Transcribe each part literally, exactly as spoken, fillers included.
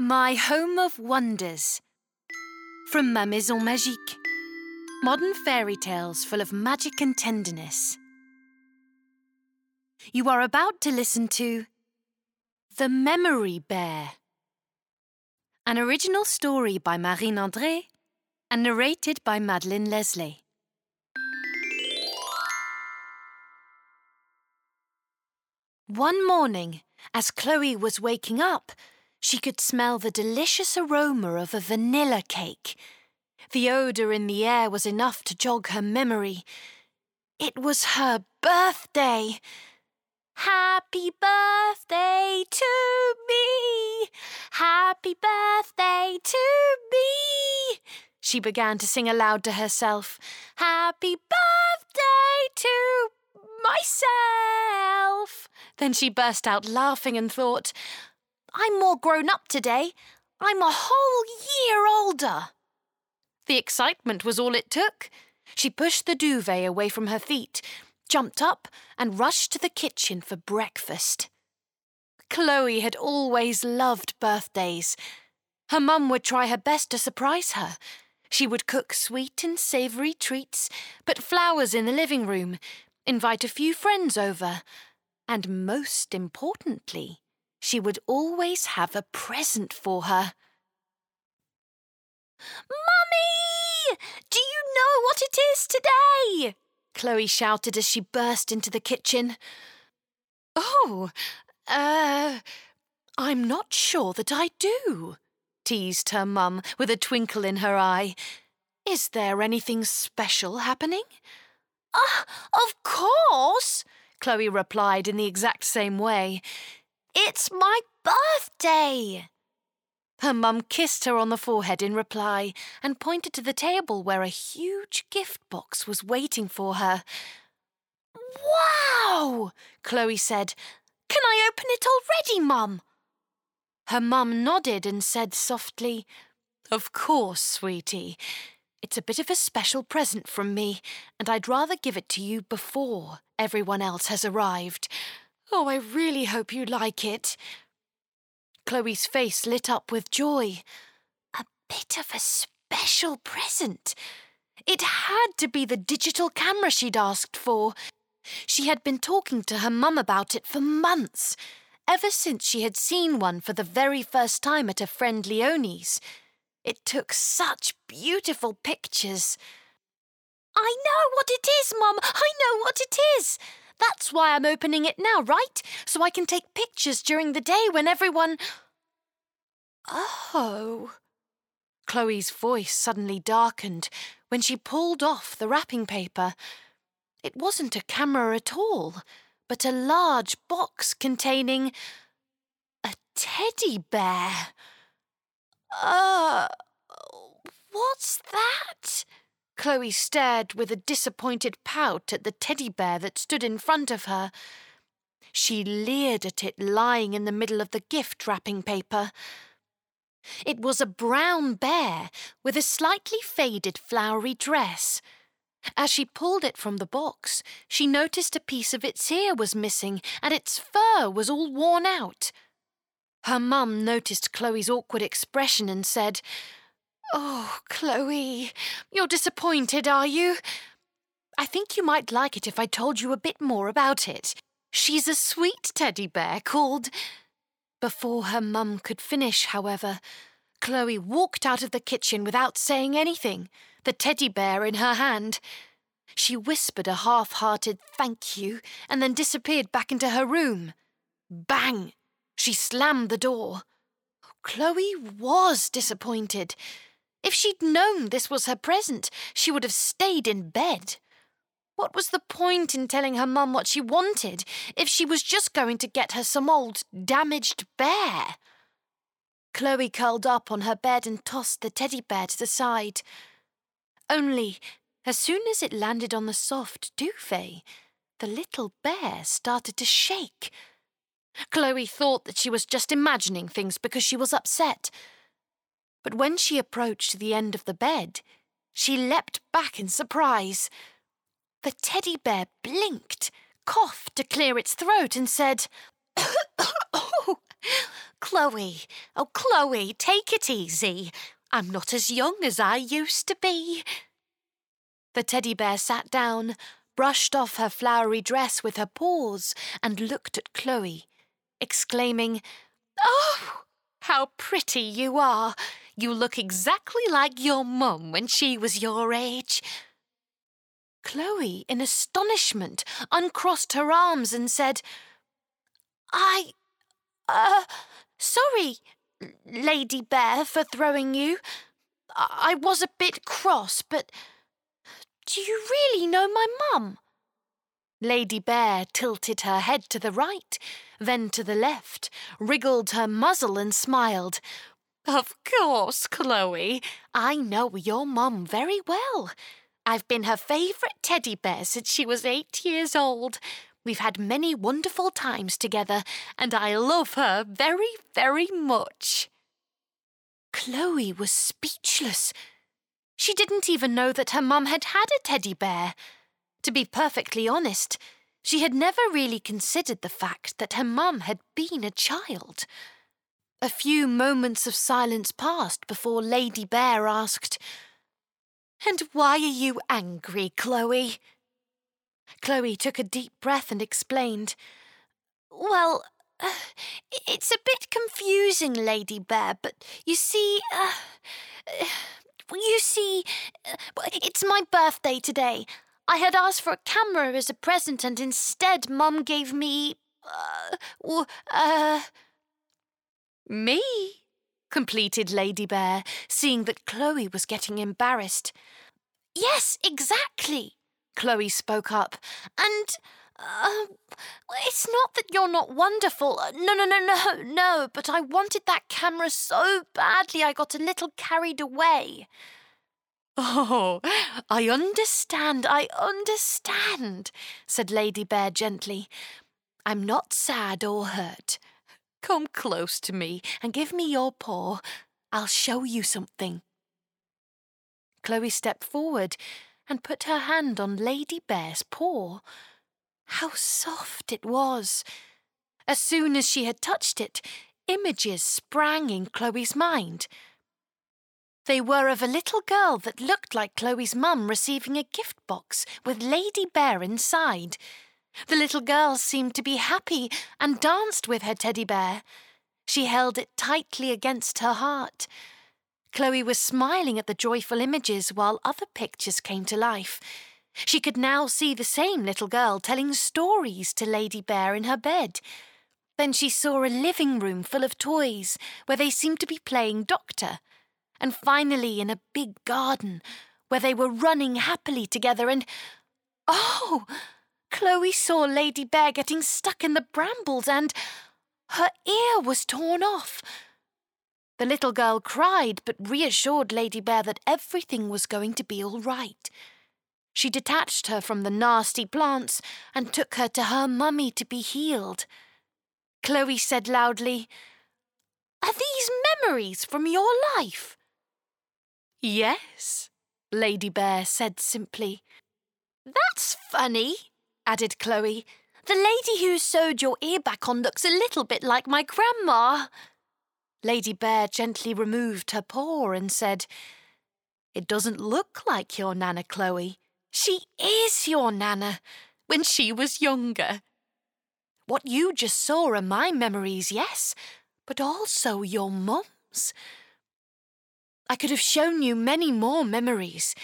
My Home of Wonders from Ma Maison Magique. Modern fairy tales full of magic and tenderness. You are about to listen to The Memory Bear, an original story by Marine André and narrated by Madeleine Leslie. One morning, as Chloe was waking up, she could smell the delicious aroma of a vanilla cake. The odour in the air was enough to jog her memory. It was her birthday. Happy birthday to me! Happy birthday to me! She began to sing aloud to herself. Happy birthday to myself! Then she burst out laughing and thought, I'm more grown up today. I'm a whole year older. The excitement was all it took. She pushed the duvet away from her feet, jumped up and rushed to the kitchen for breakfast. Chloe had always loved birthdays. Her mum would try her best to surprise her. She would cook sweet and savoury treats, put flowers in the living room, invite a few friends over, and most importantly, she would always have a present for her. Mummy! Do you know what it is today? Chloe shouted as she burst into the kitchen. Oh, uh, I'm not sure that I do, teased her mum with a twinkle in her eye. Is there anything special happening? Ah, uh, of course, Chloe replied in the exact same way. It's my birthday! Her mum kissed her on the forehead in reply and pointed to the table where a huge gift box was waiting for her. Wow! Chloe said. Can I open it already, Mum? Her mum nodded and said softly, Of course, sweetie. It's a bit of a special present from me, and I'd rather give it to you before everyone else has arrived. Oh, I really hope you like it. Chloe's face lit up with joy. A bit of a special present. It had to be the digital camera she'd asked for. She had been talking to her mum about it for months, ever since she had seen one for the very first time at a friend Leonie's. It took such beautiful pictures. I know what it is, Mum. I know what it is. That's why I'm opening it now, right? So I can take pictures during the day when everyone... Oh. Chloe's voice suddenly darkened when she pulled off the wrapping paper. It wasn't a camera at all, but a large box containing a teddy bear. Uh, what's that? Chloe stared with a disappointed pout at the teddy bear that stood in front of her. She leered at it lying in the middle of the gift wrapping paper. It was a brown bear with a slightly faded flowery dress. As she pulled it from the box, she noticed a piece of its ear was missing and its fur was all worn out. Her mum noticed Chloe's awkward expression and said, Oh, Chloe, you're disappointed, are you? I think you might like it if I told you a bit more about it. She's a sweet teddy bear called... Before her mum could finish, however, Chloe walked out of the kitchen without saying anything, the teddy bear in her hand. She whispered a half-hearted thank you and then disappeared back into her room. Bang! She slammed the door. Chloe was disappointed. If she'd known this was her present, she would have stayed in bed. What was the point in telling her mum what she wanted if she was just going to get her some old, damaged bear? Chloe curled up on her bed and tossed the teddy bear to the side. Only, as soon as it landed on the soft duvet, the little bear started to shake. Chloe thought that she was just imagining things because she was upset. But when she approached the end of the bed, she leapt back in surprise. The teddy bear blinked, coughed to clear its throat and said, Oh, Chloe, oh, Chloe, take it easy. I'm not as young as I used to be. The teddy bear sat down, brushed off her flowery dress with her paws, and looked at Chloe, exclaiming, "Oh, how pretty you are! You look exactly like your mum when she was your age." Chloe, in astonishment, uncrossed her arms and said, I... Uh, sorry, Lady Bear, for throwing you. I was a bit cross, but do you really know my mum? Lady Bear tilted her head to the right, then to the left, wriggled her muzzle and smiled. Of course, Chloe. I know your mum very well. I've been her favourite teddy bear since she was eight years old. We've had many wonderful times together, and I love her very, very much. Chloe was speechless. She didn't even know that her mum had had a teddy bear. To be perfectly honest, she had never really considered the fact that her mum had been a child. A few moments of silence passed before Lady Bear asked, And why are you angry, Chloe? Chloe took a deep breath and explained, Well, uh, it's a bit confusing, Lady Bear, but you see, uh, uh, you see, uh, it's my birthday today. I had asked for a camera as a present and instead Mum gave me, uh, uh... Me? Completed Lady Bear, seeing that Chloe was getting embarrassed. Yes, exactly, Chloe spoke up. And uh, it's not that you're not wonderful. No, no, no, no, no, but I wanted that camera so badly I got a little carried away. Oh, I understand, I understand, said Lady Bear gently. I'm not sad or hurt. Come close to me and give me your paw. I'll show you something. Chloe stepped forward and put her hand on Lady Bear's paw. How soft it was! As soon as she had touched it, images sprang in Chloe's mind. They were of a little girl that looked like Chloe's mum receiving a gift box with Lady Bear inside. The little girl seemed to be happy and danced with her teddy bear. She held it tightly against her heart. Chloe was smiling at the joyful images while other pictures came to life. She could now see the same little girl telling stories to Lady Bear in her bed. Then she saw a living room full of toys where they seemed to be playing doctor. And finally in a big garden where they were running happily together and... Oh! Chloe saw Lady Bear getting stuck in the brambles and her ear was torn off. The little girl cried but reassured Lady Bear that everything was going to be all right. She detached her from the nasty plants and took her to her mummy to be healed. Chloe said loudly, Are these memories from your life? Yes, Lady Bear said simply. That's funny, added Chloe. The lady who sewed your ear back on looks a little bit like my grandma. Lady Bear gently removed her paw and said, It doesn't look like your Nana, Chloe. She is your Nana, when she was younger. What you just saw are my memories, yes, but also your mum's. I could have shown you many more memories.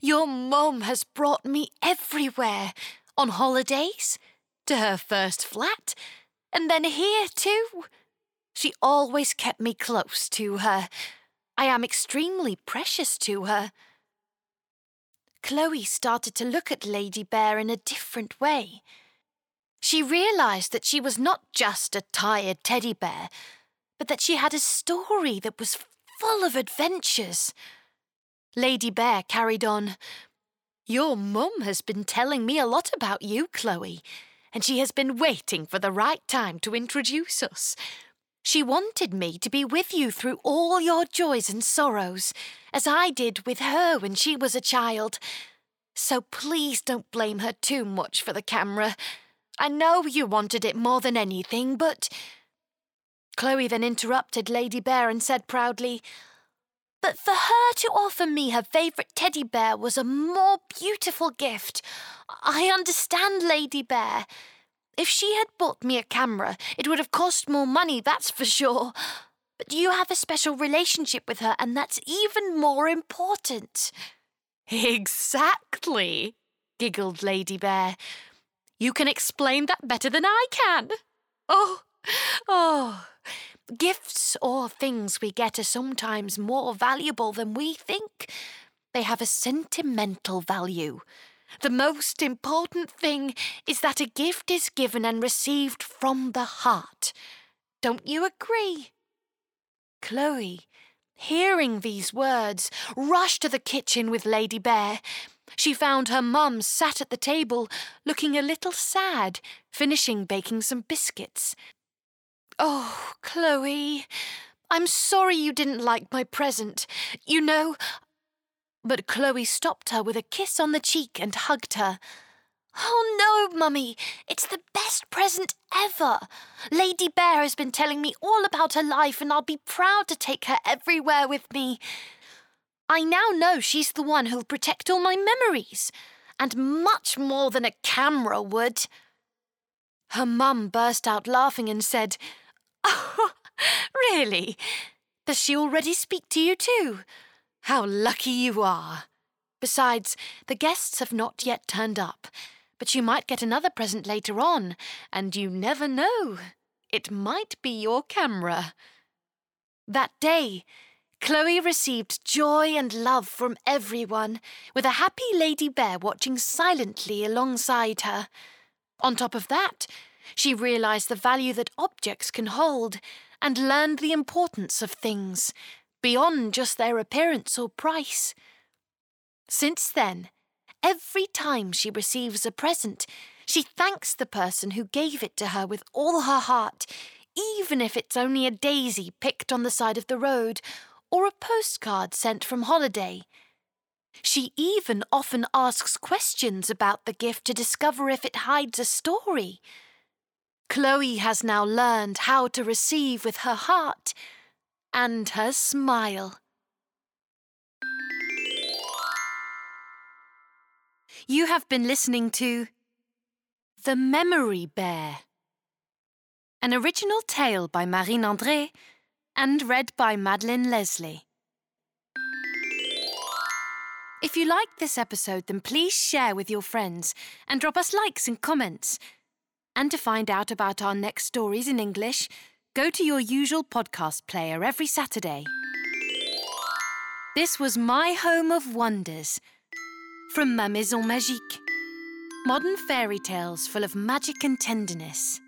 Your mum has brought me everywhere. On holidays, to her first flat, and then here too. She always kept me close to her. I am extremely precious to her. Chloe started to look at Lady Bear in a different way. She realised that she was not just a tired teddy bear, but that she had a story that was full of adventures. Lady Bear carried on. Your mum has been telling me a lot about you, Chloe, and she has been waiting for the right time to introduce us. She wanted me to be with you through all your joys and sorrows, as I did with her when she was a child. So please don't blame her too much for the camera. I know you wanted it more than anything, but... Chloe then interrupted Lady Bear and said proudly, "But for her to offer me her favourite teddy bear was a more beautiful gift. I understand Lady Bear. If she had bought me a camera, it would have cost more money, that's for sure. But you have a special relationship with her, and that's even more important." "Exactly," giggled Lady Bear. "You can explain that better than I can. Oh, oh, gifts or things we get are sometimes more valuable than we think. They have a sentimental value. The most important thing is that a gift is given and received from the heart. Don't you agree?" Chloe, hearing these words, rushed to the kitchen with Lady Bear. She found her mum sat at the table, looking a little sad, finishing baking some biscuits. "Oh, Chloe, I'm sorry you didn't like my present. You know..." But Chloe stopped her with a kiss on the cheek and hugged her. "Oh no, Mummy, it's the best present ever. Lady Bear has been telling me all about her life and I'll be proud to take her everywhere with me. I now know she's the one who'll protect all my memories, and much more than a camera would." Her mum burst out laughing and said, "Oh, really? Does she already speak to you too? How lucky you are. Besides, the guests have not yet turned up, but you might get another present later on, and you never know. It might be your camera." That day, Chloe received joy and love from everyone, with a happy Lady Bear watching silently alongside her. On top of that, she realised the value that objects can hold and learned the importance of things, beyond just their appearance or price. Since then, every time she receives a present, she thanks the person who gave it to her with all her heart, even if it's only a daisy picked on the side of the road or a postcard sent from holiday. She even often asks questions about the gift to discover if it hides a story. Chloe has now learned how to receive with her heart and her smile. You have been listening to The Memory Bear, an original tale by Marine André and read by Madeleine Leslie. If you liked this episode, then please share with your friends and drop us likes and comments. And to find out about our next stories in English, go to your usual podcast player every Saturday. This was My Home of Wonders, from Ma Maison Magique. Modern fairy tales full of magic and tenderness.